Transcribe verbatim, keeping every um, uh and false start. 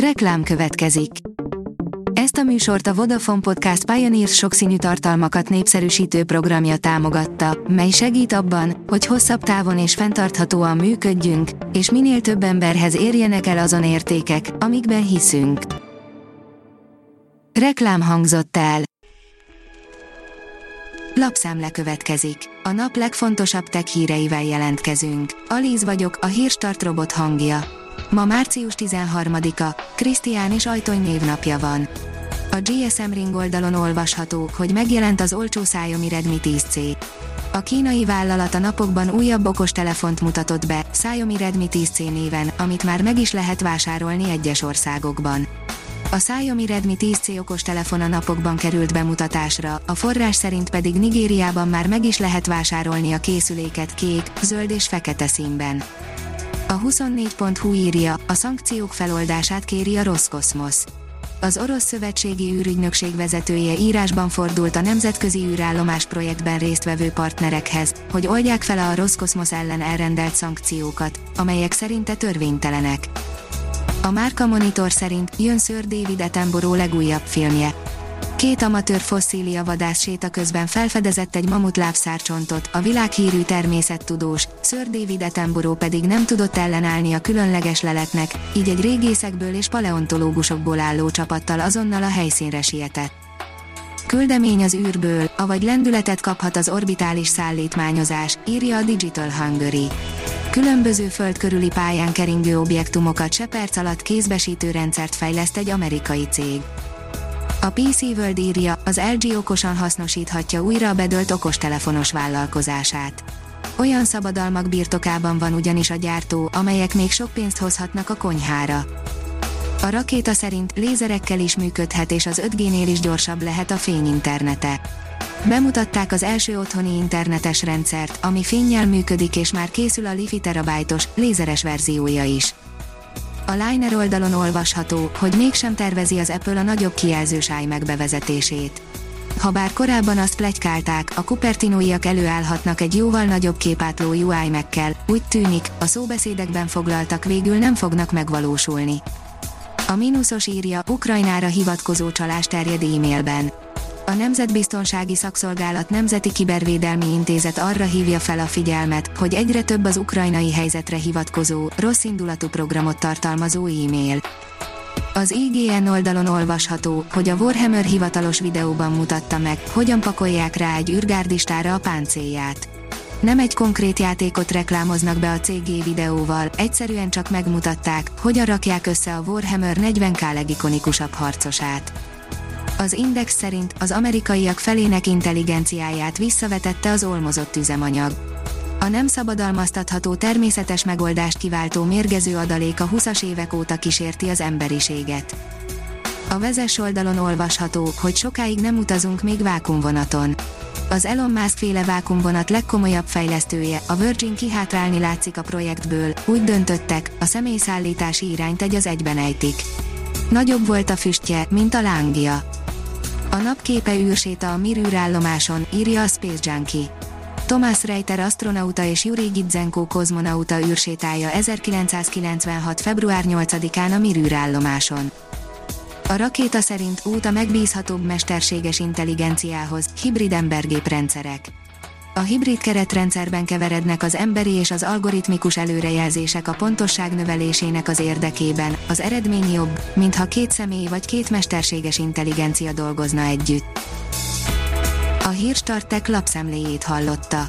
Reklám következik. Ezt a műsort a Vodafone Podcast Pioneers sokszínű tartalmakat népszerűsítő programja támogatta, mely segít abban, hogy hosszabb távon és fenntarthatóan működjünk, és minél több emberhez érjenek el azon értékek, amikben hiszünk. Reklám hangzott el. Lapszemle következik. A nap legfontosabb tech híreivel jelentkezünk. Alíz vagyok, a Hírstart robot hangja. Ma március tizenharmadika, Krisztián és Ajtony névnapja van. A gé es em Ring oldalon olvashatók, hogy megjelent az olcsó Xiaomi Redmi tíz C. A kínai vállalat a napokban újabb okostelefont mutatott be, Xiaomi Redmi tíz C néven, amit már meg is lehet vásárolni egyes országokban. A Xiaomi Redmi tíz C okostelefon a napokban került bemutatásra, a forrás szerint pedig Nigériában már meg is lehet vásárolni a készüléket kék, zöld és fekete színben. A huszonnégy pont hu írja, a szankciók feloldását kéri a Roskosmos. Az orosz szövetségi űrügynökség vezetője írásban fordult a Nemzetközi űrállomás projektben résztvevő partnerekhez, hogy oldják fel a Roskosmos ellen elrendelt szankciókat, amelyek szerinte törvénytelenek. A Márka Monitor szerint jön Sir David Attenborough legújabb filmje. Két amatőr fosszília vadász séta közben felfedezett egy mamut lábszárcsontot, a világhírű természettudós, Sir David Attenborough pedig nem tudott ellenállni a különleges leletnek, így egy régészekből és paleontológusokból álló csapattal azonnal a helyszínre sietett. Küldemény az űrből, avagy lendületet kaphat az orbitális szállítmányozás, írja a Digital Hungary. Különböző földkörüli pályán keringő objektumokat se perc alatt kézbesítő rendszert fejleszt egy amerikai cég. A pé cé World írja, az el gé okosan hasznosíthatja újra a bedölt okostelefonos vállalkozását. Olyan szabadalmak birtokában van ugyanis a gyártó, amelyek még sok pénzt hozhatnak a konyhára. A rakéta szerint lézerekkel is működhet, és az öt G-nél is gyorsabb lehet a fény internete. Bemutatták az első otthoni internetes rendszert, ami fénnyel működik, és már készül a LIFI terabájtos, lézeres verziója is. A Liner oldalon olvasható, hogy mégsem tervezi az Apple a nagyobb kijelzős iMac bevezetését. Habár korábban azt pletykálták, a cupertinoiak előállhatnak egy jóval nagyobb képátlójú iMac-kel, úgy tűnik, a szóbeszédekben foglaltak végül nem fognak megvalósulni. A mínuszos írja, Ukrajnára hivatkozó csalás terjed e-mailben. A Nemzetbiztonsági Szakszolgálat Nemzeti Kibervédelmi Intézet arra hívja fel a figyelmet, hogy egyre több az ukrajnai helyzetre hivatkozó, rosszindulatú programot tartalmazó e-mail. Az i gé en oldalon olvasható, hogy a Warhammer hivatalos videóban mutatta meg, hogyan pakolják rá egy űrgárdistára a páncélját. Nem egy konkrét játékot reklámoznak be a cé gé videóval, egyszerűen csak megmutatták, hogyan rakják össze a Warhammer negyven ká legikonikusabb harcosát. Az Index szerint az amerikaiak felének intelligenciáját visszavetette az olmozott üzemanyag. A nem szabadalmaztatható természetes megoldást kiváltó mérgező adalék a huszas évek óta kísérti az emberiséget. A Vezess oldalon olvasható, hogy sokáig nem utazunk még vákuumvonaton. Az Elon Musk-féle vákuumvonat legkomolyabb fejlesztője, a Virgin kihátrálni látszik a projektből, úgy döntöttek, a személyszállítási irányt egy az egyben ejtik. Nagyobb volt a füstje, mint a lángja. A napképe űrséta a Mir űrállomáson, írja a Space Junkie. Thomas Reiter astronauta és Yuri Gidzenko kozmonauta űrsétája ezerkilencszázkilencvenhat február nyolcadikán a Mir űrállomáson. A rakéta szerint út a megbízhatóbb mesterséges intelligenciához, hibrid embergép rendszerek. A hibrid keretrendszerben keverednek az emberi és az algoritmikus előrejelzések a pontosság növelésének az érdekében, az eredmény jobb, mintha két személy vagy két mesterséges intelligencia dolgozna együtt. A Hírstart Tech lapszemléjét hallotta.